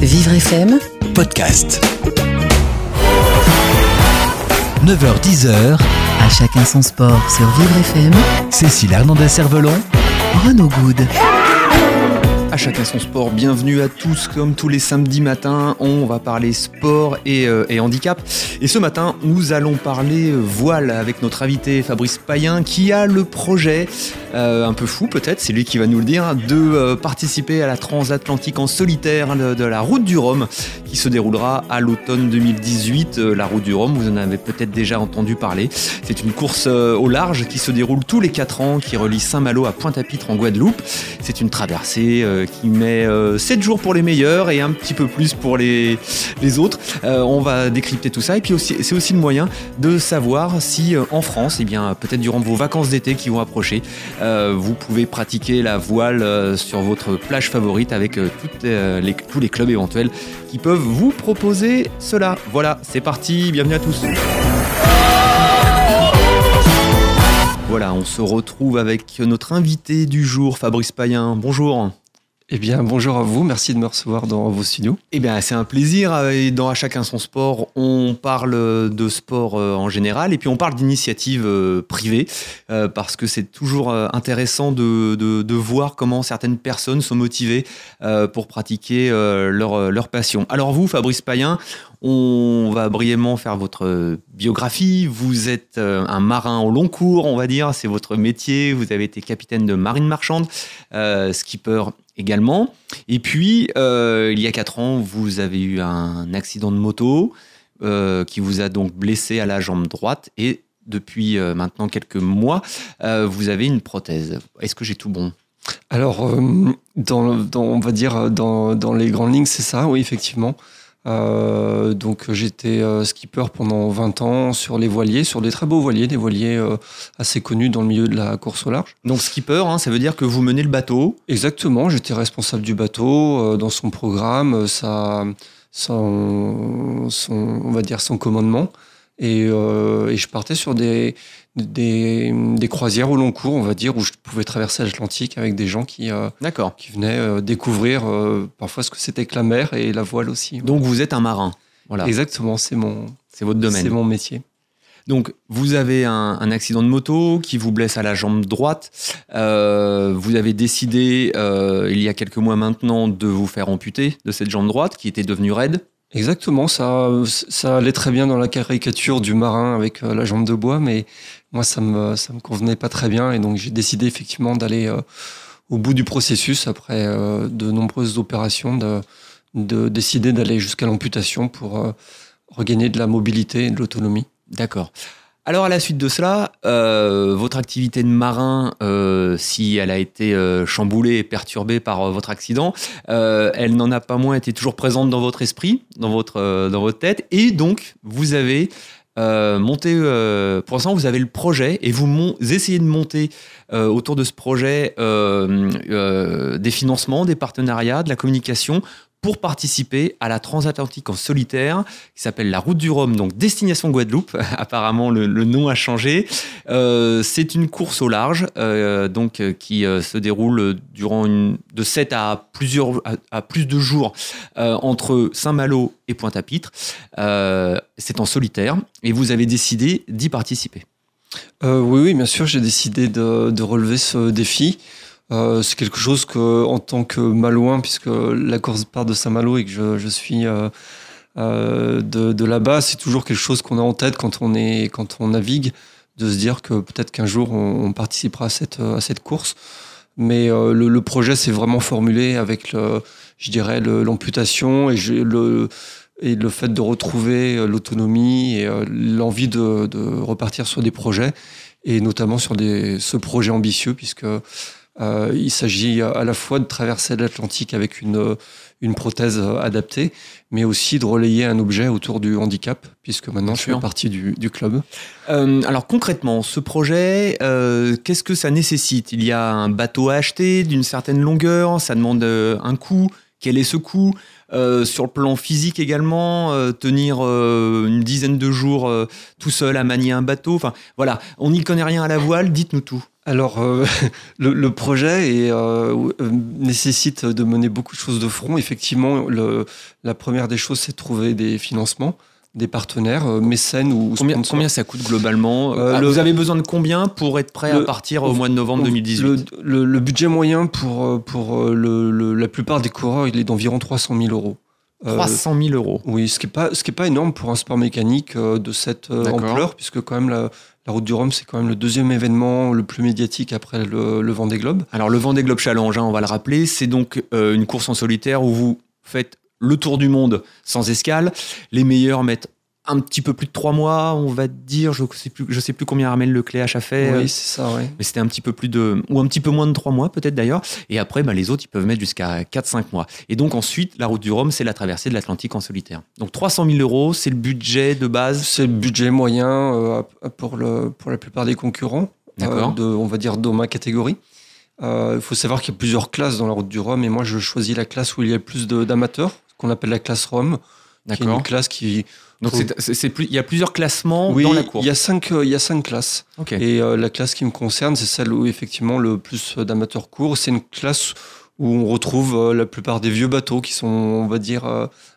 Vivre FM Podcast 9h-10h. À chacun son sport sur Vivre FM. Cécile Hernandez-Cervellon, Renaud Goud. À chacun son sport, bienvenue à tous. Comme tous les samedis matins, on va parler sport et handicap. Et ce matin, nous allons parler voile avec notre invité Fabrice Payen, qui a le projet, un peu fou peut-être, c'est lui qui va nous le dire, de participer à la transatlantique en solitaire de la Route du Rhum, qui se déroulera à l'automne 2018. La Route du Rhum, vous en avez peut-être déjà entendu parler. C'est une course au large qui se déroule tous les 4 ans, qui relie Saint-Malo à Pointe-à-Pitre en Guadeloupe. C'est une traversée qui met 7 jours pour les meilleurs et un petit peu plus pour les autres. On va décrypter tout ça, et puis aussi, c'est aussi le moyen de savoir si en France, eh bien, peut-être durant vos vacances d'été qui vont approcher, vous pouvez pratiquer la voile sur votre plage favorite avec tous les clubs éventuels qui peuvent vous proposer cela. Voilà, c'est parti, bienvenue à tous. Voilà, on se retrouve avec notre invité du jour, Fabrice Payen. Bonjour. Eh bien, bonjour à vous. Merci de me recevoir dans vos studios. Eh bien, c'est un plaisir. Et dans À Chacun Son Sport, on parle de sport en général et puis on parle d'initiatives privées parce que c'est toujours intéressant de voir comment certaines personnes sont motivées pour pratiquer leur passion. Alors vous, Fabrice Payen, on va brièvement faire votre biographie. Vous êtes un marin au long cours, on va dire. C'est votre métier. Vous avez été capitaine de marine marchande, skipper également. Et puis, il y a 4 ans, vous avez eu un accident de moto qui vous a donc blessé à la jambe droite. Et depuis maintenant quelques mois, vous avez une prothèse. Est-ce que j'ai tout bon ? Alors, on va dire dans les grandes lignes, c'est ça, oui, effectivement. Donc j'étais skipper pendant 20 ans sur les voiliers, sur des très beaux voiliers, des voiliers assez connus dans le milieu de la course au large. Donc skipper, ça veut dire que vous menez le bateau. Exactement, j'étais responsable du bateau dans son programme, on va dire son commandement, et je partais sur des croisières au long cours, on va dire, où je pouvais traverser l'Atlantique avec des gens qui venaient découvrir parfois ce que c'était que la mer et la voile aussi. Donc vous êtes un marin. Voilà. Exactement, c'est votre domaine. C'est mon métier. Donc vous avez un accident de moto qui vous blesse à la jambe droite. Vous avez décidé, il y a quelques mois maintenant, de vous faire amputer de cette jambe droite qui était devenue raide. Exactement, ça allait très bien dans la caricature du marin avec la jambe de bois, mais moi ça me convenait pas très bien, et donc j'ai décidé effectivement d'aller au bout du processus après de nombreuses opérations, de décider d'aller jusqu'à l'amputation pour regagner de la mobilité et de l'autonomie. D'accord. Alors à la suite de cela, votre activité de marin, si elle a été chamboulée et perturbée par votre accident, elle n'en a pas moins été toujours présente dans votre esprit, dans votre tête. Et donc, vous avez monté, pour l'instant, vous avez le projet et vous essayez de monter autour de ce projet des financements, des partenariats, de la communication, pour participer à la transatlantique en solitaire qui s'appelle la Route du Rhum, donc destination Guadeloupe. Apparemment, le nom a changé. C'est une course au large, donc qui se déroule durant de 7 à plus de jours entre Saint-Malo et Pointe-à-Pitre. C'est en solitaire et vous avez décidé d'y participer. Oui, bien sûr, j'ai décidé de relever ce défi. C'est quelque chose que, en tant que Malouin, puisque la course part de Saint-Malo et que je suis de là-bas, c'est toujours quelque chose qu'on a en tête quand on navigue, de se dire que peut-être qu'un jour on participera à cette course. Mais le projet s'est vraiment formulé avec, l'amputation et le fait de retrouver l'autonomie et l'envie de repartir sur des projets, et notamment sur ce projet ambitieux, puisque il s'agit à la fois de traverser l'Atlantique avec une prothèse adaptée, mais aussi de relayer un objet autour du handicap, puisque maintenant je fais partie du club. Alors concrètement, ce projet, qu'est-ce que ça nécessite ? Il y a un bateau à acheter d'une certaine longueur, ça demande un coût. Quel est ce coût ? Sur le plan physique également, tenir une dizaine de jours tout seul à manier un bateau. Enfin, voilà, on n'y connaît rien à la voile, dites-nous tout. Alors, le projet nécessite de mener beaucoup de choses de front. Effectivement, la première des choses, c'est de trouver des financements, des partenaires, mécènes ou sponsors. Combien ça coûte globalement Vous avez besoin de combien pour être prêt à partir au mois de novembre 2018 ? Le budget moyen pour la plupart des coureurs, il est d'environ 300 000 euros. 300 000 euros. Oui, ce qui est pas énorme pour un sport mécanique de cette ampleur, puisque quand même la Route du Rhum, c'est quand même le deuxième événement le plus médiatique après le Vendée Globe. Alors le Vendée Globe Challenge, on va le rappeler, c'est donc une course en solitaire où vous faites le tour du monde sans escale. Les meilleurs mettent un petit peu plus de 3 mois, on va dire, je sais plus combien Armel Leclerc a fait. Oui, c'est ça, oui. Mais c'était un petit peu plus de, ou un petit peu moins de 3 mois, peut-être d'ailleurs. Et après, les autres, ils peuvent mettre jusqu'à 4-5 mois. Et donc ensuite, la Route du Rhum, c'est la traversée de l'Atlantique en solitaire. Donc 300 000 euros, c'est le budget de base. C'est le budget moyen pour la plupart des concurrents, on va dire, dans ma catégorie. Il faut savoir qu'il y a plusieurs classes dans la Route du Rhum, et moi, je choisis la classe où il y a le plus d'amateurs, qu'on appelle la classe Rhum. D'accord. Qui est une classe qui... Donc il y a plusieurs classements dans la course. Oui, il y a cinq classes. Okay. Et la classe qui me concerne, c'est celle où effectivement le plus d'amateurs courent. C'est une classe où on retrouve la plupart des vieux bateaux qui sont, on va dire,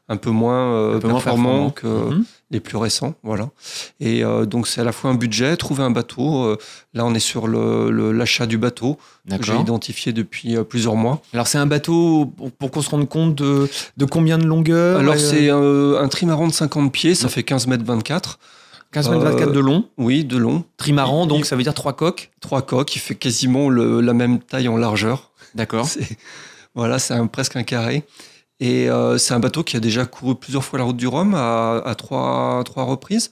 un peu moins performants que les plus récents. Voilà. Et donc c'est à la fois un budget, trouver un bateau. Là, on est sur l'achat du bateau que j'ai identifié depuis plusieurs mois. Alors c'est un bateau, pour qu'on se rende compte, de combien de longueur ? Alors c'est un trimaran de 50 pieds, ça fait 15,24 m. 15,24 m de long. Oui, de long. Trimaran, donc ça veut dire 3 coques. 3 coques, il fait quasiment la même taille en largeur. D'accord. C'est presque un carré. Et c'est un bateau qui a déjà couru plusieurs fois la Route du Rhum à 3 reprises,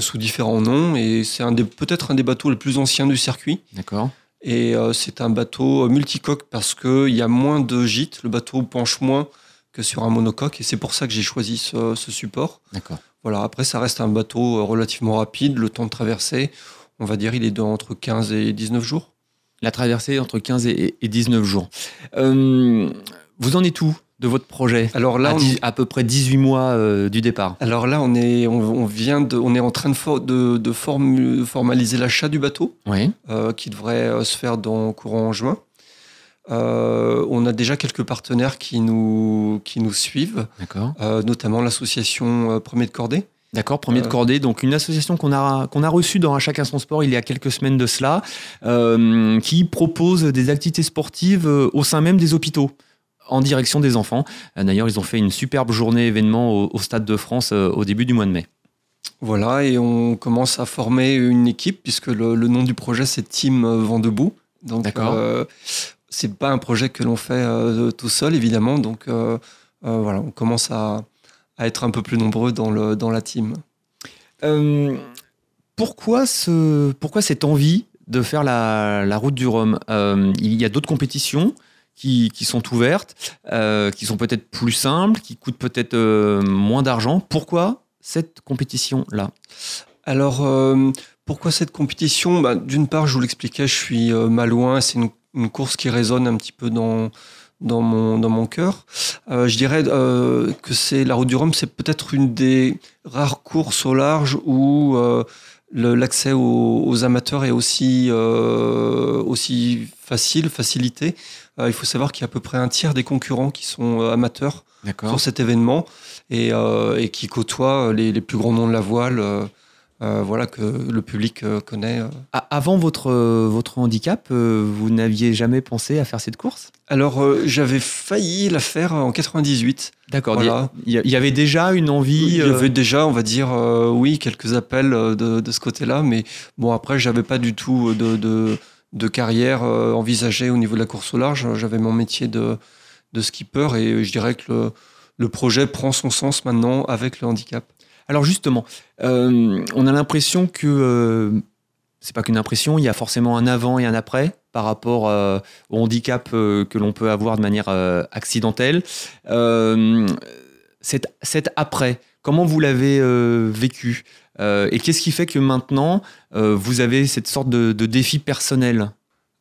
sous différents noms. Et c'est peut-être un des bateaux les plus anciens du circuit. D'accord. Et c'est un bateau multicoque parce qu'il y a moins de gîtes. Le bateau penche moins que sur un monocoque. Et c'est pour ça que j'ai choisi ce support. D'accord. Voilà, après, ça reste un bateau relativement rapide. Le temps de traverser, on va dire, il est entre 15 et 19 jours. La traversée entre 15 et 19 jours. Vous en êtes où de votre projet ? Alors là, à peu près 18 mois du départ. Alors là, on est en train de formaliser l'achat du bateau, qui devrait se faire courant en juin. On a déjà quelques partenaires qui nous suivent, notamment l'association Première de Cordée. D'accord, Première de Cordée, donc une association qu'on a reçue dans À Chacun son sport il y a quelques semaines de cela, qui propose des activités sportives au sein même des hôpitaux, en direction des enfants. D'ailleurs, ils ont fait une superbe journée événement au Stade de France au début du mois de mai. Voilà, et on commence à former une équipe, puisque le nom du projet, c'est Team Vent debout. Donc, c'est pas un projet que l'on fait tout seul, évidemment. Donc, on commence à être un peu plus nombreux dans la team. Pourquoi cette envie de faire la Route du Rhum ? Il y a d'autres compétitions qui sont ouvertes, qui sont peut-être plus simples, qui coûtent peut-être moins d'argent. Pourquoi cette compétition-là ? Alors, pourquoi cette compétition ? D'une part, je vous l'expliquais, je suis malouin. C'est une course qui résonne un petit peu dans mon cœur. Je dirais que la Route du Rhum, c'est peut-être une des rares courses au large où l'accès aux amateurs est aussi facilité. Il faut savoir qu'il y a à peu près un tiers des concurrents qui sont amateurs sur cet événement et qui côtoient les plus grands noms de la voile que le public connaît. Avant votre handicap, vous n'aviez jamais pensé à faire cette course ? Alors, j'avais failli la faire en 98. D'accord, voilà. Il y avait déjà une envie... Il y avait déjà, on va dire, quelques appels de ce côté-là, mais bon, après, j'avais pas du tout de carrière envisagée au niveau de la course au large. J'avais mon métier de skipper et je dirais que le projet prend son sens maintenant avec le handicap. Alors justement, on a l'impression que, c'est pas qu'une impression, il y a forcément un avant et un après par rapport au handicap que l'on peut avoir de manière accidentelle. Cet après, comment vous l'avez vécu ? Et qu'est-ce qui fait que maintenant, vous avez cette sorte de défi personnel ?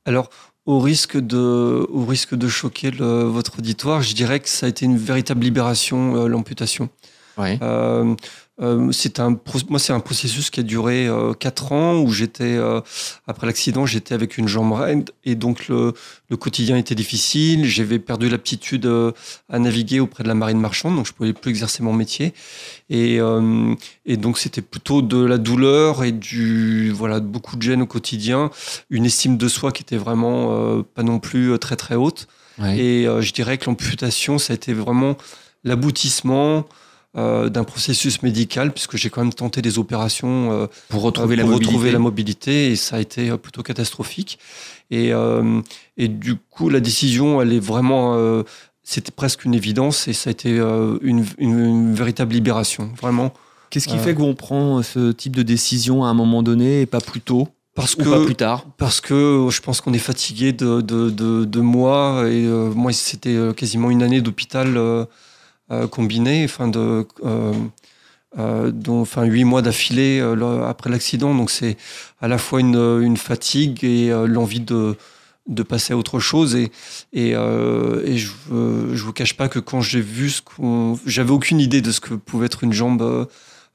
Alors, au risque de choquer votre auditoire, je dirais que ça a été une véritable libération, l'amputation. Oui. C'est un processus qui a duré 4 ans où j'étais, après l'accident, j'étais avec une jambe raide et donc le quotidien était difficile. J'avais perdu l'aptitude à naviguer auprès de la marine marchande, donc je ne pouvais plus exercer mon métier. Et donc c'était plutôt de la douleur et beaucoup de gêne au quotidien, une estime de soi qui était vraiment pas non plus très très haute. Oui. Et je dirais que l'amputation, ça a été vraiment l'aboutissement d'un processus médical, puisque j'ai quand même tenté des opérations pour retrouver la mobilité, et ça a été plutôt catastrophique. Et du coup, la décision, elle est vraiment... c'était presque une évidence, et ça a été une véritable libération, vraiment. Qu'est-ce qui fait qu'on prend ce type de décision à un moment donné, et pas plus tôt ? Parce que je pense qu'on est fatigué de mois, et moi, c'était quasiment une année d'hôpital... combiné, dont 8 mois d'affilée après l'accident, donc c'est à la fois une fatigue et l'envie de passer à autre chose et je vous cache pas que quand j'ai vu j'avais aucune idée de ce que pouvait être une jambe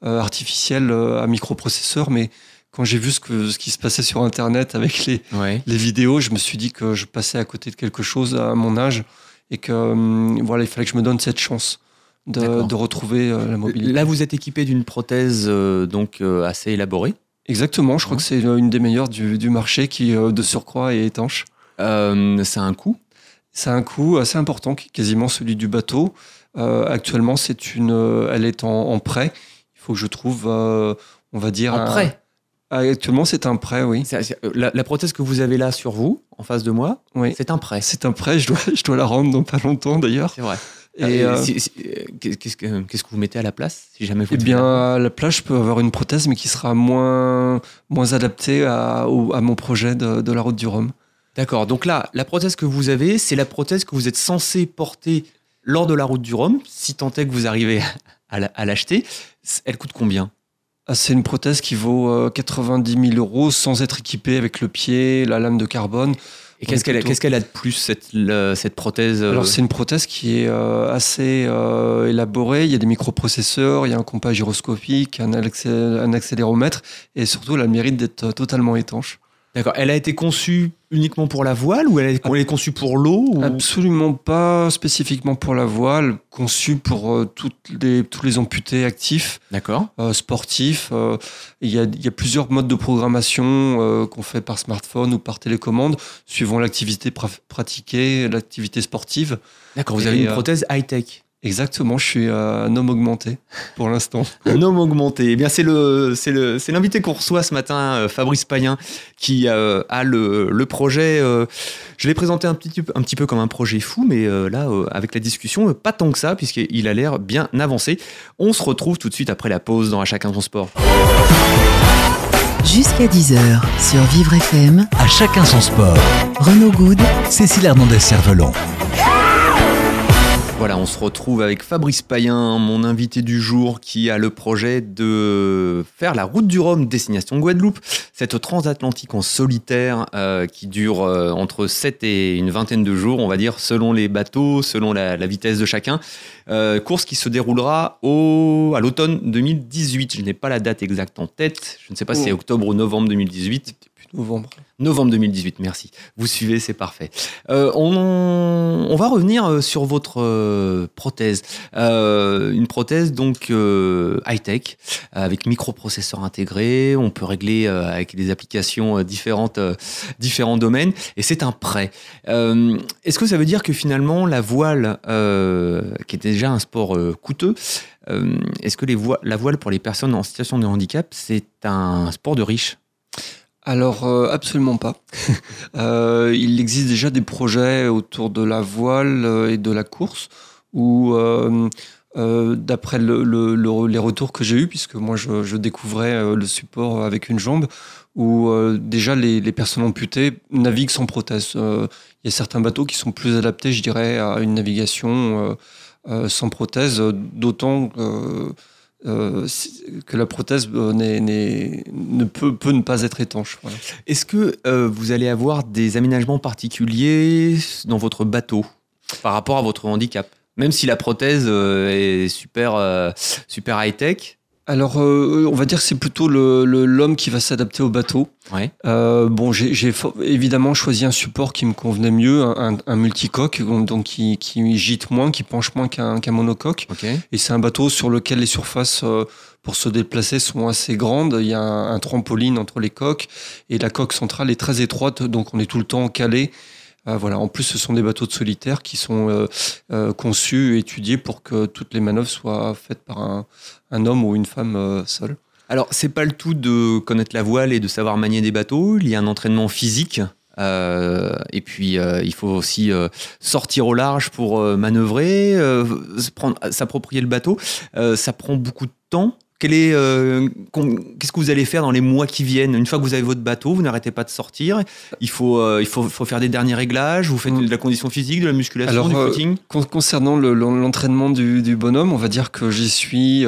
artificielle à microprocesseur, mais quand j'ai vu ce qui se passait sur internet avec les vidéos, je me suis dit que je passais à côté de quelque chose à mon âge. Et que il fallait que je me donne cette chance de retrouver la mobilité. Là, vous êtes équipé d'une prothèse assez élaborée. Exactement, je crois que c'est une des meilleures du marché qui, de surcroît, est étanche. Ça a un coût ? Ça a un coût assez important, quasiment celui du bateau. Actuellement, elle est en prêt. Il faut que je trouve, prêt. Actuellement, c'est un prêt, oui. La prothèse que vous avez là sur vous, en face de moi, oui. C'est un prêt. C'est un prêt, je dois la rendre dans pas longtemps d'ailleurs. C'est vrai. Et qu'est-ce que vous mettez à la place, si jamais vous... à la place, je peux avoir une prothèse, mais qui sera moins adaptée à mon projet de la Route du Rhum. D'accord, donc là, la prothèse que vous avez, c'est la prothèse que vous êtes censé porter lors de la Route du Rhum, si tant est que vous arrivez à l'acheter. Elle coûte combien ? C'est une prothèse qui vaut 90 000 euros sans être équipée avec le pied, la lame de carbone. Et qu'est-ce qu'elle a de plus, cette prothèse ? Alors, c'est une prothèse qui est assez élaborée. Il y a des microprocesseurs, il y a un compas gyroscopique, un accéléromètre. Et surtout, elle a le mérite d'être totalement étanche. D'accord. Elle a été conçue uniquement pour la voile ou elle est conçue pour l'eau ou... Absolument pas spécifiquement pour la voile, conçue pour tous les amputés actifs, d'accord, sportifs. Il y a plusieurs modes de programmation qu'on fait par smartphone ou par télécommande, suivant l'activité pratiquée, l'activité sportive. D'accord, vous avez une prothèse high-tech. Exactement, je suis un homme augmenté pour l'instant. Un homme augmenté. Eh bien, c'est l'invité qu'on reçoit ce matin, Fabrice Payen, qui a le projet. Je l'ai présenté un petit peu comme un projet fou, mais avec la discussion, pas tant que ça, puisqu'il a l'air bien avancé. On se retrouve tout de suite après la pause dans À chacun son sport. Jusqu'à 10h sur Vivre FM. À chacun son sport. Renaud Goud, Cécile Hernandez-Cervellon. Voilà, on se retrouve avec Fabrice Payen, mon invité du jour, qui a le projet de faire la Route du Rhum, destination Guadeloupe, cette transatlantique en solitaire qui dure entre 7 et une vingtaine de jours, on va dire, selon les bateaux, selon la vitesse de chacun. Course qui se déroulera à l'automne 2018. Je n'ai pas la date exacte en tête. Je ne sais pas si c'est octobre ou novembre 2018. Novembre 2018, merci. Vous suivez, c'est parfait. On va revenir sur votre prothèse. Une prothèse donc high-tech, avec microprocesseur intégré. On peut régler avec des applications différentes, différents domaines. Et c'est un prêt. Est-ce que ça veut dire que finalement, la voile, qui est déjà un sport coûteux, est-ce que la voile pour les personnes en situation de handicap, c'est un sport de riches ? Alors, absolument pas. Il existe déjà des projets autour de la voile et de la course où, d'après les retours que j'ai eus, puisque moi je découvrais le support avec une jambe, où déjà les personnes amputées naviguent sans prothèse. Il y a certains bateaux qui sont plus adaptés, je dirais, à une navigation sans prothèse, d'autant que la prothèse ne peut ne pas être étanche. Voilà. Est-ce que vous allez avoir des aménagements particuliers dans votre bateau par rapport à votre handicap ? même si la prothèse est super high-tech. Alors, on va dire que c'est plutôt l'homme qui va s'adapter au bateau. Ouais. Bon, j'ai évidemment choisi un support qui me convenait mieux, un multicoque, donc qui gîte moins, qui penche moins qu'un monocoque. Okay. Et c'est un bateau sur lequel les surfaces pour se déplacer sont assez grandes. Il y a un trampoline entre les coques et la coque centrale est très étroite, donc on est tout le temps calé. Voilà. En plus, ce sont des bateaux de solitaire qui sont conçus et étudiés pour que toutes les manœuvres soient faites par un homme ou une femme seule. Alors, c'est pas le tout de connaître la voile et de savoir manier des bateaux. Il y a un entraînement physique. Et puis, il faut aussi sortir au large pour manœuvrer, s'approprier le bateau. Ça prend beaucoup de temps. Qu'est-ce que vous allez faire dans les mois qui viennent? Une fois que vous avez votre bateau, vous n'arrêtez pas de sortir. Il faut faire des derniers réglages. Vous faites de la condition physique, de la musculation, du footing. Concernant l'entraînement du bonhomme, on va dire que j'y suis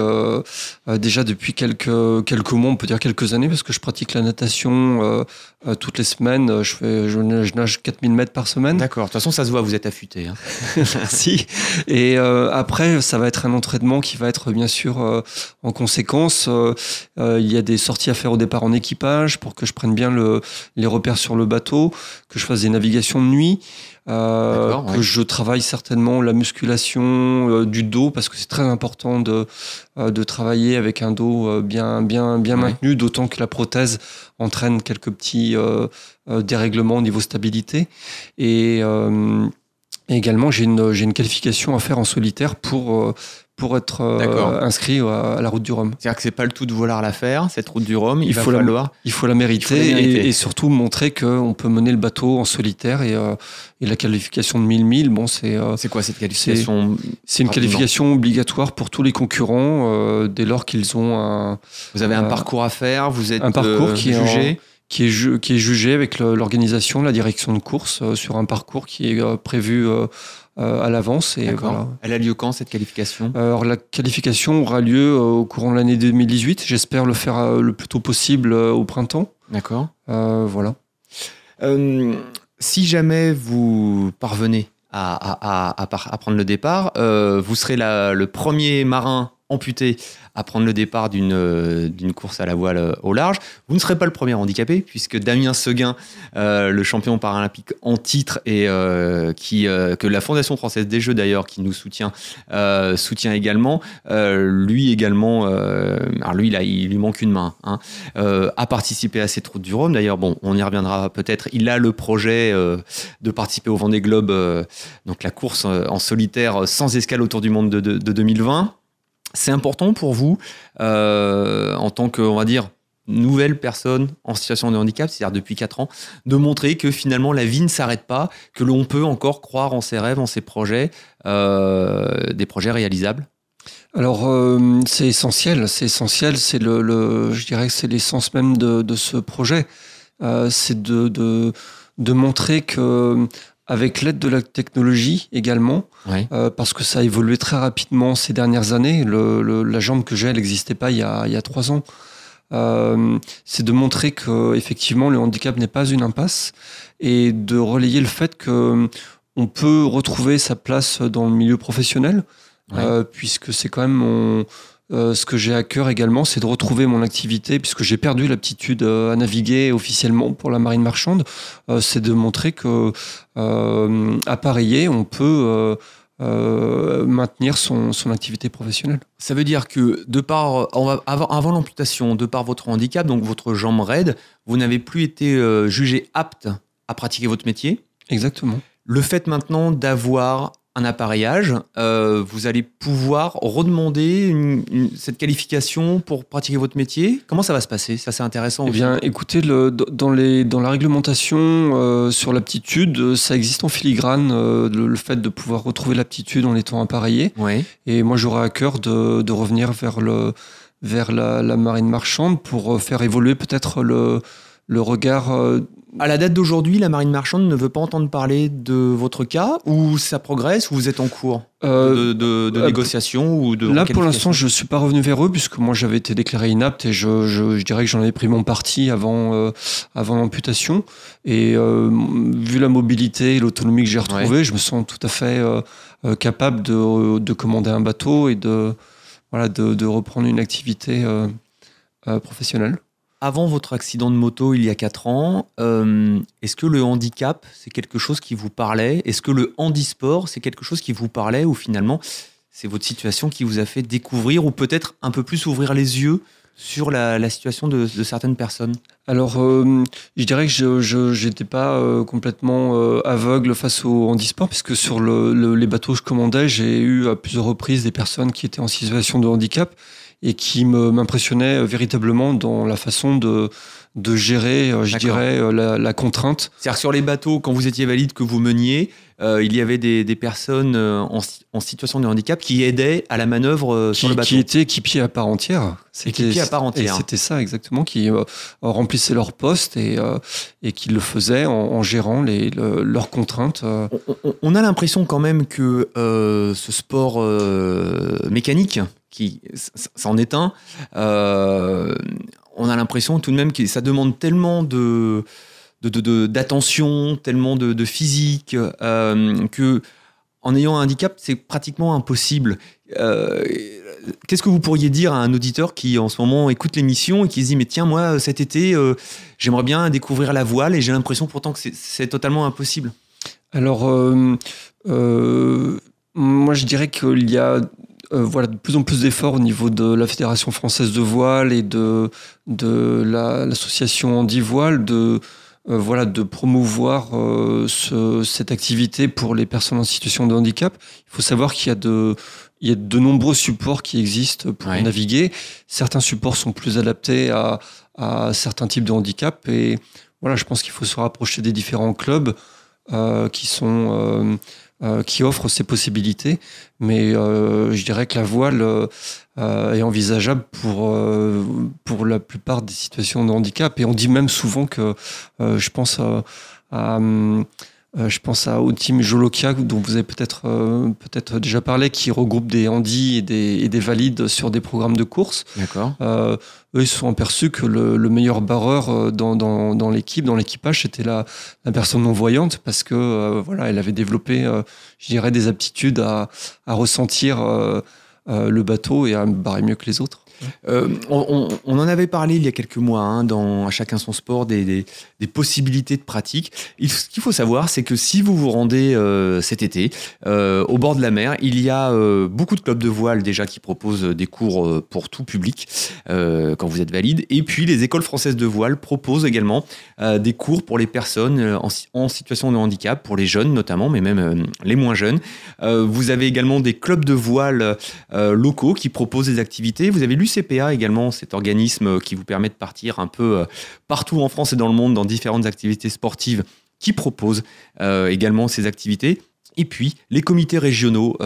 déjà depuis quelques mois, on peut dire quelques années, parce que je pratique la natation toutes les semaines. Je nage 4000 mètres par semaine. D'accord. De toute façon, ça se voit, vous êtes affûté. Hein. Merci. Et après, ça va être un entraînement qui va être bien sûr en conséquence. Il y a des sorties à faire au départ en équipage pour que je prenne bien les repères sur le bateau, que je fasse des navigations de nuit, que je travaille certainement la musculation du dos, parce que c'est très important de travailler avec un dos bien maintenu, d'autant que la prothèse entraîne quelques petits dérèglements au niveau stabilité. Et également, j'ai une qualification à faire en solitaire pour être inscrit à la Route du Rhum. C'est-à-dire que c'est pas le tout de vouloir la faire, cette Route du Rhum, il faut la mériter. Et surtout montrer qu'on peut mener le bateau en solitaire et la qualification de 1000 milles, bon, c'est quoi cette qualification? C'est une qualification obligatoire pour tous les concurrents dès lors qu'ils ont Vous avez un parcours à faire, vous êtes qui est jugé qui est jugé avec l'organisation, la direction de course sur un parcours qui est prévu à l'avance. Et voilà. Elle a lieu quand, cette qualification? Alors, la qualification aura lieu au courant de l'année 2018. J'espère le faire le plus tôt possible au printemps. D'accord. Voilà. Si jamais vous parvenez à prendre le départ, vous serez le premier marin amputé à prendre le départ d'une course à la voile au large. Vous ne serez pas le premier handicapé, puisque Damien Seguin, le champion paralympique en titre, et que la Fondation française des Jeux d'ailleurs, qui nous soutient également, alors lui, là, il lui manque une main, hein, a participé à cette Route du Rhum. D'ailleurs, bon, on y reviendra peut-être. Il a le projet de participer au Vendée Globe, donc la course en solitaire sans escale autour du monde de 2020. C'est important pour vous, en tant que, on va dire, nouvelle personne en situation de handicap, c'est-à-dire depuis 4 ans, de montrer que finalement la vie ne s'arrête pas, que l'on peut encore croire en ses rêves, en ses projets, des projets réalisables? Alors, c'est essentiel, c'est je dirais que c'est l'essence même de ce projet. C'est de montrer que, avec l'aide de la technologie également, parce que ça a évolué très rapidement ces dernières années. La jambe que j'ai, elle n'existait pas il y a 3 ans. C'est de montrer que effectivement le handicap n'est pas une impasse et de relayer le fait que on peut retrouver sa place dans le milieu professionnel, puisque c'est quand même ce que j'ai à cœur également, c'est de retrouver mon activité, puisque j'ai perdu l'aptitude à naviguer officiellement pour la marine marchande. C'est de montrer que appareillé, on peut maintenir son activité professionnelle. Ça veut dire que avant l'amputation, de par votre handicap, donc votre jambe raide, vous n'avez plus été jugé apte à pratiquer votre métier. Exactement. Le fait maintenant d'avoir un appareillage, vous allez pouvoir redemander cette qualification pour pratiquer votre métier. Comment ça va se passer? Ça, c'est intéressant. Eh bien, écoutez, dans la réglementation sur l'aptitude, ça existe en filigrane, le fait de pouvoir retrouver l'aptitude en étant appareillé. Ouais. Et moi, j'aurai à cœur de revenir vers la marine marchande pour faire évoluer peut-être le regard. À la date d'aujourd'hui, la marine marchande ne veut pas entendre parler de votre cas, ou ça progresse, ou vous êtes en cours de négociation ou de... Là, pour l'instant, je ne suis pas revenu vers eux, puisque moi, j'avais été déclaré inapte et je dirais que j'en avais pris mon parti avant l'amputation. Et vu la mobilité et l'autonomie que j'ai retrouvée, je me sens tout à fait capable de commander un bateau et de reprendre une activité professionnelle. Avant votre accident de moto il y a 4 ans, est-ce que le handicap, c'est quelque chose qui vous parlait ? Est-ce que le handisport, c'est quelque chose qui vous parlait ? Ou finalement, c'est votre situation qui vous a fait découvrir ou peut-être un peu plus ouvrir les yeux sur la situation de certaines personnes ? Alors, je dirais que je n'étais pas complètement aveugle face au handisport, puisque sur les bateaux que je commandais, j'ai eu à plusieurs reprises des personnes qui étaient en situation de handicap et qui m'impressionnaient véritablement dans la façon de gérer, je dirais, la contrainte. C'est-à-dire sur les bateaux, quand vous étiez valide, que vous meniez, il y avait des personnes en situation de handicap qui aidaient à la manœuvre sur le bateau. Qui étaient équipiers à part entière. Et c'était ça, exactement, qui remplissaient leur poste et qui le faisaient en gérant leurs contraintes. On a l'impression quand même que ce sport mécanique, qui s'en est un, on a l'impression tout de même que ça demande tellement d'attention, tellement de physique, que en ayant un handicap, c'est pratiquement impossible. Qu'est-ce que vous pourriez dire à un auditeur qui en ce moment écoute l'émission et qui se dit mais tiens moi cet été j'aimerais bien découvrir la voile et j'ai l'impression pourtant que c'est totalement impossible? Alors moi je dirais qu'il y a de plus en plus d'efforts au niveau de la Fédération française de voile et de l'association Handi Voile de promouvoir cette activité pour les personnes en situation de handicap. Il faut savoir qu'il y a de nombreux supports qui existent pour naviguer. Certains supports sont plus adaptés à certains types de handicap et voilà, je pense qu'il faut se rapprocher des différents clubs qui offre ces possibilités, mais je dirais que la voile est envisageable pour la plupart des situations de handicap. Et on dit même souvent que je pense au team Jolokia, dont vous avez peut-être déjà parlé, qui regroupe des handis et des valides sur des programmes de course. D'accord. Eux, ils se sont aperçus que le meilleur barreur dans l'équipe, dans l'équipage, c'était la personne non-voyante, parce que elle avait développé, je dirais, des aptitudes à ressentir le bateau et à barrer mieux que les autres. On en avait parlé il y a quelques mois dans À Chacun son sport des possibilités de pratique. Ce qu'il faut savoir, c'est que si vous vous rendez cet été au bord de la mer, il y a beaucoup de clubs de voile déjà qui proposent des cours pour tout public quand vous êtes valide, et puis les écoles françaises de voile proposent également des cours pour les personnes en situation de handicap, pour les jeunes notamment, mais même les moins jeunes. Vous avez également des clubs de voile locaux qui proposent des activités. Vous avez lu UCPA également, cet organisme qui vous permet de partir un peu partout en France et dans le monde, dans différentes activités sportives, qui propose également ces activités. Et puis, les comités régionaux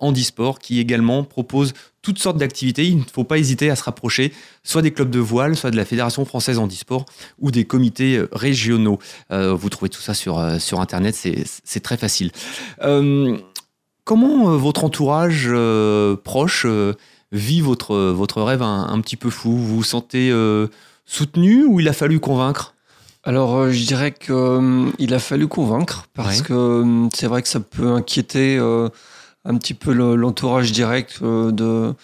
handisport qui également proposent toutes sortes d'activités. Il ne faut pas hésiter à se rapprocher soit des clubs de voile, soit de la Fédération française handisport ou des comités régionaux. Vous trouvez tout ça sur Internet, c'est très facile. Comment votre entourage proche vit votre rêve un petit peu fou? Vous vous sentez soutenu ou il a fallu convaincre? Alors, je dirais qu'il a fallu convaincre parce que c'est vrai que ça peut inquiéter un petit peu l'entourage direct de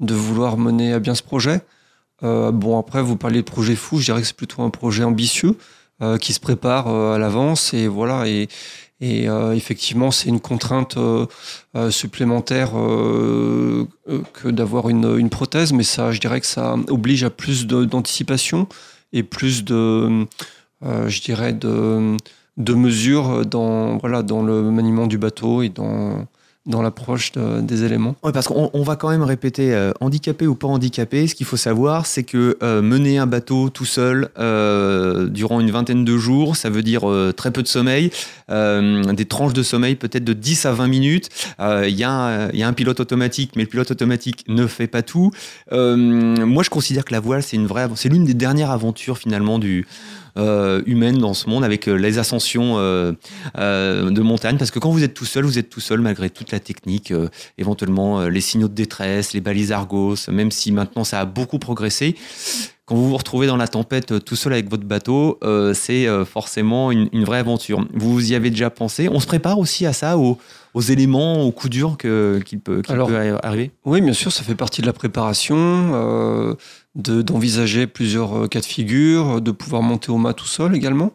vouloir mener à bien ce projet. Après, vous parlez de projet fou, je dirais que c'est plutôt un projet ambitieux qui se prépare à l'avance et voilà. Et effectivement, c'est une contrainte supplémentaire que d'avoir une prothèse, mais ça, je dirais que ça oblige à plus d'anticipation et plus de mesures dans le maniement du bateau et dans l'approche des éléments. Oui, parce qu'on va quand même répéter handicapé ou pas handicapé, ce qu'il faut savoir, c'est que mener un bateau tout seul durant une vingtaine de jours, ça veut dire très peu de sommeil, des tranches de sommeil peut-être de 10 à 20 minutes. Il y a un pilote automatique, mais le pilote automatique ne fait pas tout. Moi, je considère que la voile, c'est l'une des dernières aventures finalement humaine dans ce monde, avec les ascensions de montagne, parce que quand vous êtes tout seul malgré toute la technique, éventuellement les signaux de détresse, les balises Argos, même si maintenant ça a beaucoup progressé, quand vous vous retrouvez dans la tempête tout seul avec votre bateau, c'est forcément une vraie aventure. Vous y avez déjà pensé? On se prépare aussi à ça, aux éléments, aux coups durs qu'il peut arriver? Oui, bien sûr, ça fait partie de la préparation, d'envisager plusieurs cas de figure, de pouvoir monter au mât tout seul également.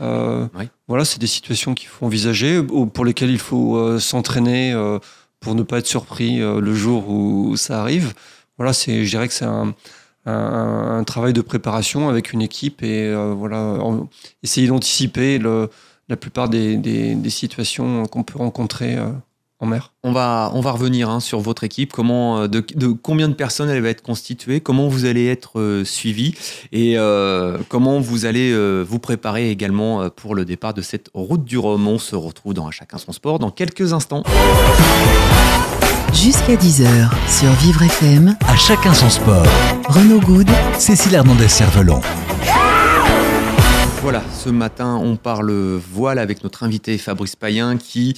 Oui. Voilà, c'est des situations qu'il faut envisager, pour lesquelles il faut s'entraîner pour ne pas être surpris le jour où ça arrive. Voilà, je dirais que c'est un travail de préparation avec une équipe et essayer d'anticiper la plupart des situations qu'on peut rencontrer en mer. On va revenir sur votre équipe. Comment, de combien de personnes elle va être constituée? Comment vous allez être suivi? Et comment vous allez vous préparer également pour le départ de cette Route du Rhum? On se retrouve dans Chacun son sport dans quelques instants. Jusqu'à 10h sur Vivre FM, à Chacun son sport. Renaud Goud, Cécile Hernandez-Cervellon. Voilà, ce matin, on parle voile avec notre invité Fabrice Payen qui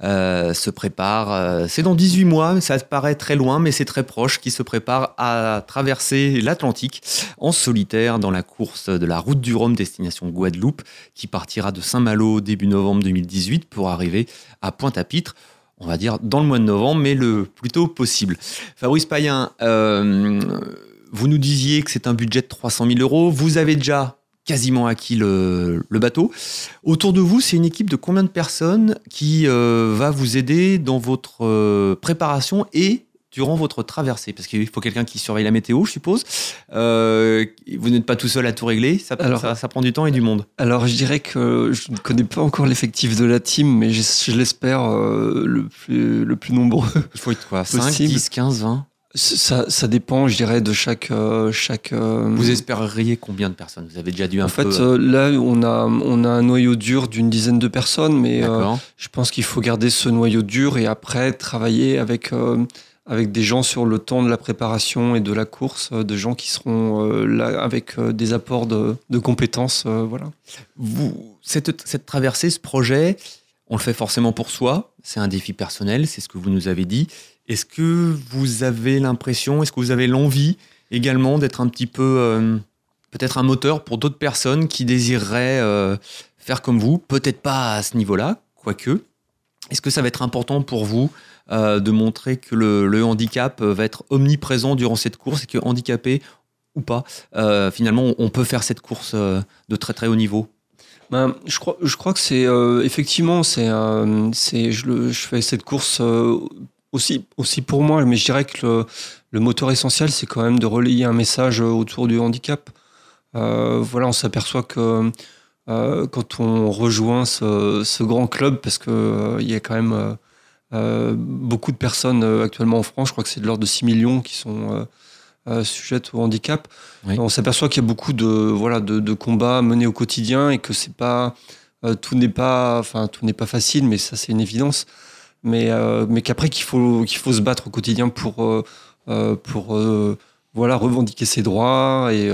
se prépare. C'est dans 18 mois, ça paraît très loin, mais c'est très proche, qui se prépare à traverser l'Atlantique en solitaire dans la course de la Route du Rhum destination Guadeloupe, qui partira de Saint-Malo début novembre 2018 pour arriver à Pointe-à-Pitre. On va dire dans le mois de novembre, mais le plus tôt possible. Fabrice Payen, vous nous disiez que c'est un budget de 300 000 €. Vous avez déjà quasiment acquis le bateau. Autour de vous, c'est une équipe de combien de personnes qui va vous aider dans votre préparation et durant votre traversée? Parce qu'il faut quelqu'un qui surveille la météo, je suppose. Vous n'êtes pas tout seul à tout régler. Ça prend du temps et du monde. Alors, je dirais que je ne connais pas encore l'effectif de la team, mais je l'espère le plus nombreux. Il faut être quoi, 5, 10, 15, 20? Ça dépend, je dirais, de chaque. Vous espériez combien de personnes? Vous avez déjà dû En fait, là, on a un noyau dur d'une dizaine de personnes, mais je pense qu'il faut garder ce noyau dur et après travailler avec des gens sur le temps de la préparation et de la course, de gens qui seront là avec des apports de compétences. Voilà. Cette traversée, ce projet, on le fait forcément pour soi. C'est un défi personnel, c'est ce que vous nous avez dit. Est-ce que vous avez l'impression, est-ce que vous avez l'envie également d'être un petit peu, peut-être un moteur pour d'autres personnes qui désireraient faire comme vous, peut-être pas à ce niveau-là, quoique? Est-ce que ça va être important pour vous de montrer que le handicap va être omniprésent durant cette course et que handicapé ou pas, finalement, on peut faire cette course de très très haut niveau? Ben, je crois que c'est effectivement, je fais cette course aussi pour moi, mais je dirais que le moteur essentiel, c'est quand même de relayer un message autour du handicap. Voilà, on s'aperçoit que quand on rejoint ce grand club, parce qu'il y a quand même beaucoup de personnes actuellement en France, je crois que c'est de l'ordre de 6 millions qui sont sujettes au handicap. Oui. On s'aperçoit qu'il y a beaucoup de combats menés au quotidien et que c'est pas, tout n'est pas facile, mais ça c'est une évidence. Mais qu'après qu'il faut se battre au quotidien pour revendiquer ses droits et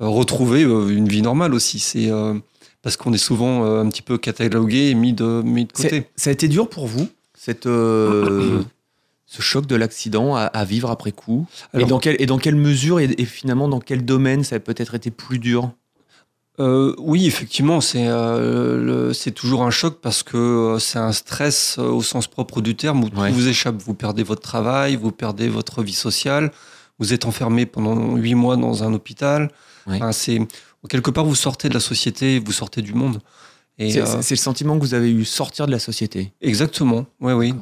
retrouver une vie normale aussi. C'est parce qu'on est souvent un petit peu catalogué et mis de côté. Ça a été dur pour vous, ce choc de l'accident à vivre après coup? Alors, et dans quelle mesure et finalement dans quel domaine ça a peut-être été plus dur? Oui, effectivement, c'est toujours un choc parce que c'est un stress au sens propre du terme où tout vous échappe. Vous perdez votre travail, vous perdez votre vie sociale, vous êtes enfermé pendant 8 mois dans un hôpital. Ouais. Enfin, quelque part, vous sortez de la société, vous sortez du monde. Et c'est le sentiment que vous avez eu, sortir de la société. Exactement, oui.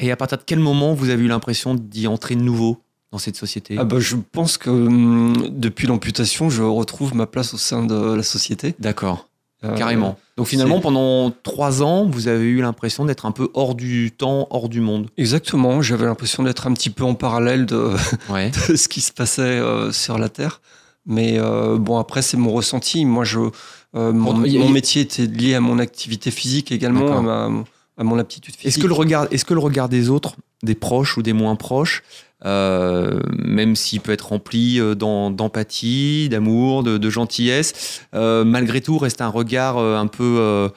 Et à partir de quel moment vous avez eu l'impression d'y entrer de nouveau dans cette société? Je pense que depuis l'amputation, je retrouve ma place au sein de la société. D'accord, carrément. Donc finalement, pendant 3 ans, vous avez eu l'impression d'être un peu hors du temps, hors du monde. Exactement, j'avais l'impression d'être un petit peu en parallèle de ce qui se passait sur la Terre. Mais après, c'est mon ressenti. Moi, mon métier était lié à mon activité physique également, à mon aptitude physique. Est-ce que le regard des autres, des proches ou des moins proches, même s'il peut être rempli d'empathie, d'amour, de gentillesse, malgré tout reste un regard un peu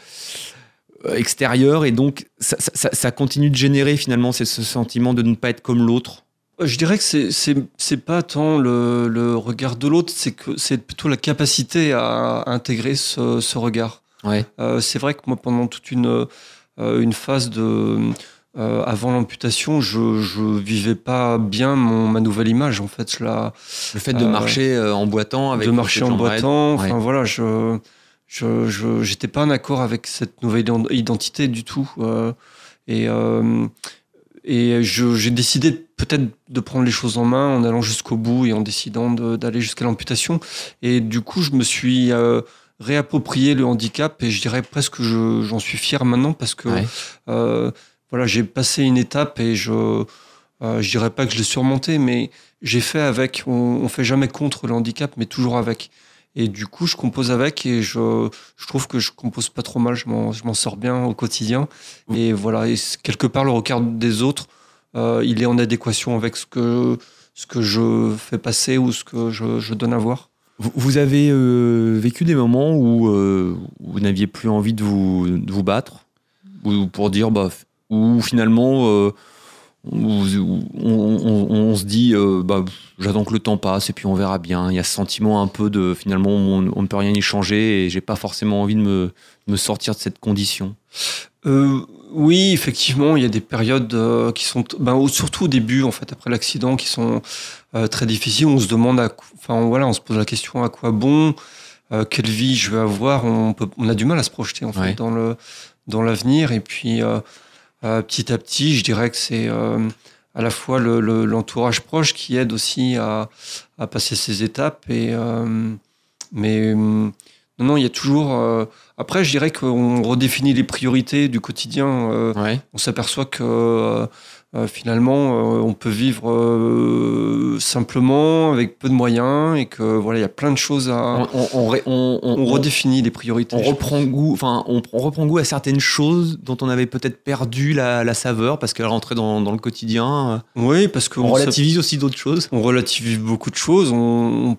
extérieur et donc ça continue de générer finalement ce sentiment de ne pas être comme l'autre? Je dirais que c'est pas tant le regard de l'autre, c'est plutôt la capacité à intégrer ce regard. Ouais. C'est vrai que moi, pendant toute une une phase de... avant l'amputation, je vivais pas bien ma nouvelle image en fait. Le fait de marcher en boitant, avec de marcher en boitant. Enfin voilà, je j'étais pas en accord avec cette nouvelle identité du tout. Et j'ai décidé peut-être de prendre les choses en main en allant jusqu'au bout et en décidant d'aller jusqu'à l'amputation. Et du coup, je me suis réapproprié le handicap et je dirais presque que j'en suis fier maintenant parce que. Ouais. Voilà, j'ai passé une étape et je dirais pas que je l'ai surmonté, mais j'ai fait avec. On fait jamais contre le handicap, mais toujours avec. Et du coup, je compose avec et je trouve que je compose pas trop mal. Je m'en sors bien au quotidien. Et voilà, et quelque part, le regard des autres, il est en adéquation avec ce que je fais passer ou ce que je donne à voir. Vous avez vécu des moments où vous n'aviez plus envie de vous battre ou pour dire ou finalement on se dit j'attends que le temps passe et puis on verra bien. Il y a ce sentiment un peu de finalement on ne peut rien y changer et j'ai pas forcément envie de me sortir de cette condition. Oui, effectivement, il y a des périodes qui sont surtout au début en fait après l'accident qui sont très difficiles. On se demande on se pose la question à quoi bon, quelle vie je vais avoir. On a du mal à se projeter en fait dans l'avenir et puis petit à petit, je dirais que c'est à la fois l'entourage proche qui aide aussi à passer ces étapes. Mais il y a toujours... après, je dirais qu'on redéfinit les priorités du quotidien. On s'aperçoit que finalement, on peut vivre simplement, avec peu de moyens, et que voilà, il y a plein de choses à... On redéfinit les priorités. On reprend goût à certaines choses dont on avait peut-être perdu la saveur, parce qu'elle rentrait dans le quotidien. Oui, parce qu'on relativise aussi d'autres choses. On relativise beaucoup de choses. On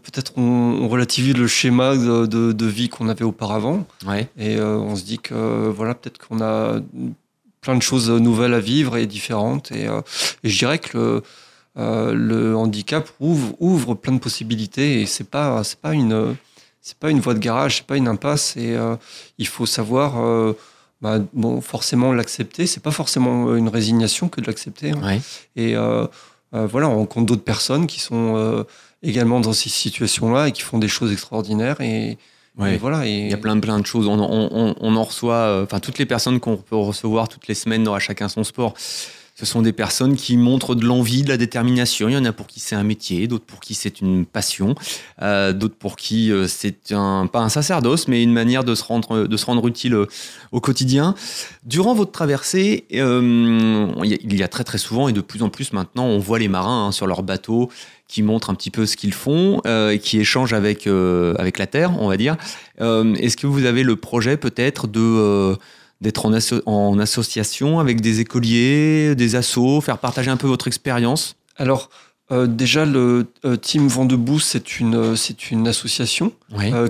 relativise le schéma de vie qu'on avait auparavant. Ouais. Et on se dit que voilà, peut-être qu'on a plein de choses nouvelles à vivre et différentes. Et je dirais que le handicap ouvre plein de possibilités. Et c'est pas une voie de garage, c'est pas une impasse. Et il faut savoir forcément l'accepter. C'est pas forcément une résignation que de l'accepter. Hein. Ouais. Et voilà, on rencontre d'autres personnes qui sont également dans ces situations-là et qui font des choses extraordinaires. Et voilà, il y a plein de choses. On en reçoit, toutes les personnes qu'on peut recevoir toutes les semaines dans Chacun son sport, ce sont des personnes qui montrent de l'envie, de la détermination. Il y en a pour qui c'est un métier, d'autres pour qui c'est une passion, d'autres pour qui c'est pas un sacerdoce, mais une manière de se rendre utile au quotidien. Durant votre traversée, il y a très très souvent et de plus en plus maintenant, on voit les marins sur leurs bateaux qui montrent un petit peu ce qu'ils font, qui échangent avec la Terre, on va dire. Est-ce que vous avez le projet peut-être d'être en association avec des écoliers, des assos, faire partager un peu votre expérience? Alors, déjà, le Team Vent debout, c'est une association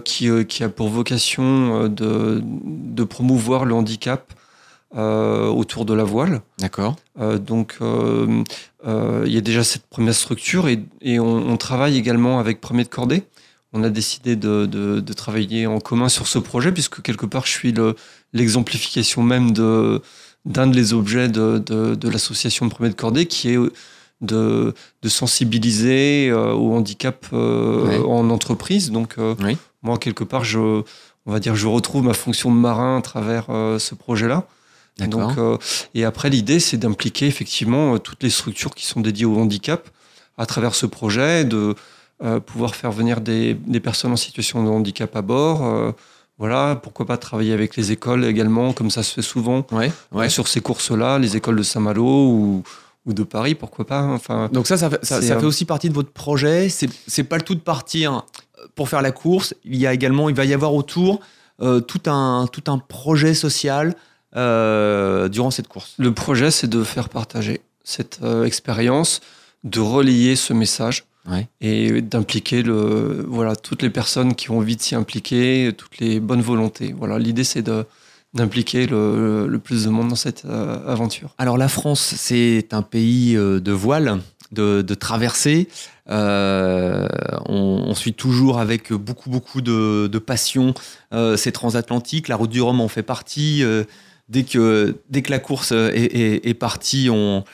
qui a pour vocation de promouvoir le handicap autour de la voile. D'accord. Donc, y a déjà cette première structure et on travaille également avec Première de Cordée. On a décidé de travailler en commun sur ce projet puisque quelque part, je suis l'exemplification même d'un des objets de l'association de Première de Cordée qui est de sensibiliser au handicap en entreprise. Donc, moi, quelque part, je retrouve ma fonction de marin à travers ce projet-là. D'accord. Donc, et après, l'idée, c'est d'impliquer effectivement toutes les structures qui sont dédiées au handicap à travers ce projet, de pouvoir faire venir des personnes en situation de handicap à bord. Voilà, pourquoi pas travailler avec les écoles également, comme ça se fait souvent sur ces courses-là, les écoles de Saint-Malo ou de Paris, pourquoi pas. Enfin, donc ça fait aussi partie de votre projet. C'est pas le tout de partir pour faire la course. Il va y avoir autour tout un projet social durant cette course. Le projet, c'est de faire partager cette expérience, de relayer ce message et d'impliquer toutes les personnes qui ont envie de s'y impliquer, toutes les bonnes volontés. Voilà, l'idée, c'est d'impliquer le plus de monde dans cette aventure. Alors la France, c'est un pays de voile, de traversée. On suit toujours avec beaucoup de passion ces transatlantiques. La Route du Rhum en fait partie. dès que la course est partie, on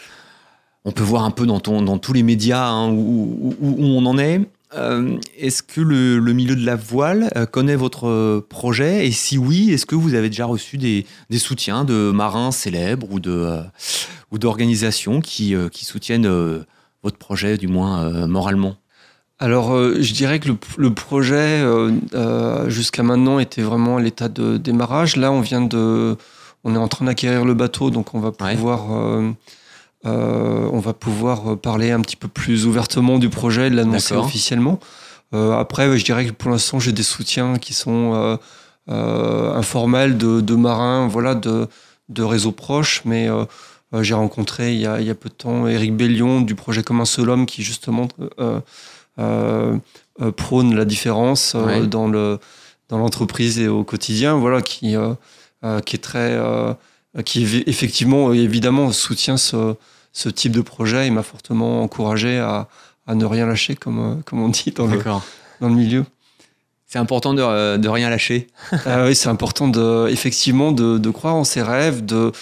peut voir un peu dans tous les médias, hein, où on en est. Est-ce que le milieu de la voile connaît votre projet? Et si oui, est-ce que vous avez déjà reçu des soutiens de marins célèbres ou d'organisations qui soutiennent votre projet, du moins moralement? Alors, je dirais que le projet, jusqu'à maintenant, était vraiment à l'état de démarrage. Là, on est en train d'acquérir le bateau, donc on va pouvoir... on va pouvoir parler un petit peu plus ouvertement du projet, de l'annoncer officiellement. Après, je dirais que pour l'instant, j'ai des soutiens qui sont informels de marins, voilà, de réseaux proches. Mais j'ai rencontré il y a peu de temps Éric Bellion du projet Comme un Seul Homme qui justement prône la différence dans l'entreprise et au quotidien, voilà, qui est très... qui effectivement, évidemment, soutient ce type de projet et m'a fortement encouragé à ne rien lâcher, comme on dit dans le milieu. C'est important de rien lâcher. Oui, c'est important effectivement de croire en ses rêves, de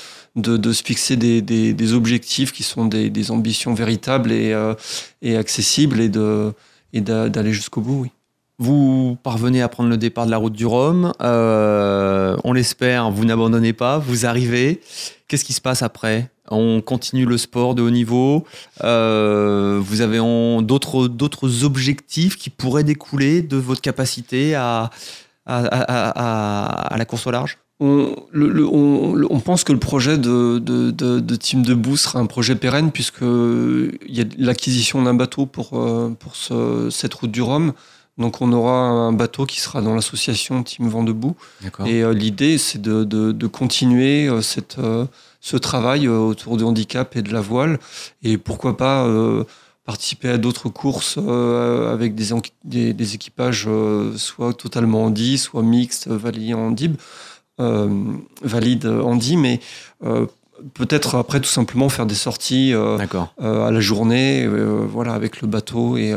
se fixer des objectifs qui sont des ambitions véritables et accessibles et d'aller jusqu'au bout, oui. Vous parvenez à prendre le départ de la route du Rhum. On l'espère, vous n'abandonnez pas, vous arrivez. Qu'est-ce qui se passe après? On continue le sport de haut niveau. Vous avez d'autres objectifs qui pourraient découler de votre capacité à la course au large? On pense que le projet de Team Debout sera un projet pérenne, puisqu'il y a l'acquisition d'un bateau pour cette route du Rhum. Donc on aura un bateau qui sera dans l'association Team Vent debout. D'accord. Et l'idée, c'est de continuer ce travail autour du handicap et de la voile. Et pourquoi pas participer à d'autres courses avec des équipages soit totalement handi, soit mixtes, valides handi, mais peut-être après tout simplement faire des sorties à la journée, voilà, avec le bateau et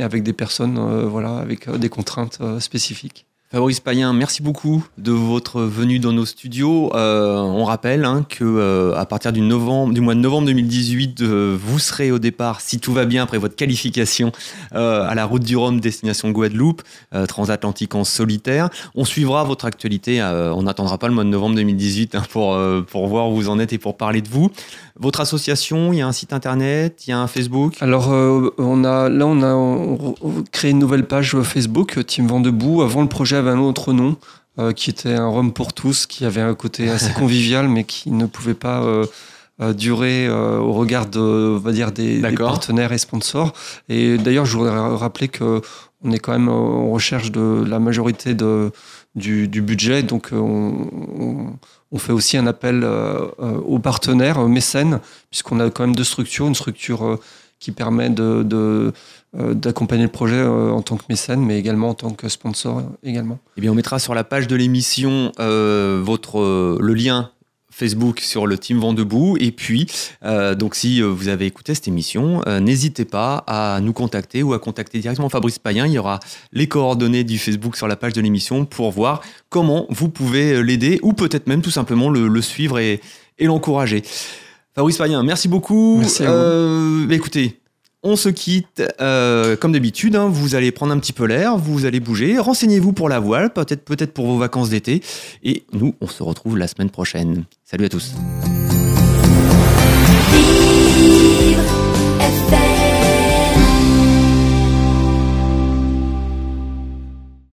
avec des personnes, voilà, avec des contraintes spécifiques. Fabrice Payen, merci beaucoup de votre venue dans nos studios. On rappelle que à partir du mois de novembre 2018, vous serez au départ, si tout va bien, après votre qualification à la Route du Rhum destination Guadeloupe, transatlantique en solitaire. On suivra votre actualité. On n'attendra pas le mois de novembre 2018 pour voir où vous en êtes et pour parler de vous. Votre association, il y a un site internet, il y a un Facebook. Alors on a créé une nouvelle page Facebook Team Vent debout. Avant, le projet un autre nom qui était un rhum pour tous, qui avait un côté assez convivial mais qui ne pouvait pas durer au regard de, on va dire, des partenaires et sponsors. Et d'ailleurs, je voudrais rappeler que on est quand même en recherche de la majorité du budget, donc on fait aussi un appel aux partenaires mécènes, puisqu'on a quand même deux structures, une structure qui permet d'accompagner le projet en tant que mécène, mais également en tant que sponsor également. Eh bien, on mettra sur la page de l'émission le lien Facebook sur le Team Vent debout. Et puis, donc si vous avez écouté cette émission, n'hésitez pas à nous contacter ou à contacter directement Fabrice Payen. Il y aura les coordonnées du Facebook sur la page de l'émission pour voir comment vous pouvez l'aider, ou peut-être même tout simplement le suivre et l'encourager. Fabrice Payen, merci beaucoup. Merci à vous. Écoutez, on se quitte comme d'habitude. Vous allez prendre un petit peu l'air, vous allez bouger. Renseignez-vous pour la voile, peut-être pour vos vacances d'été. Et nous, on se retrouve la semaine prochaine. Salut à tous.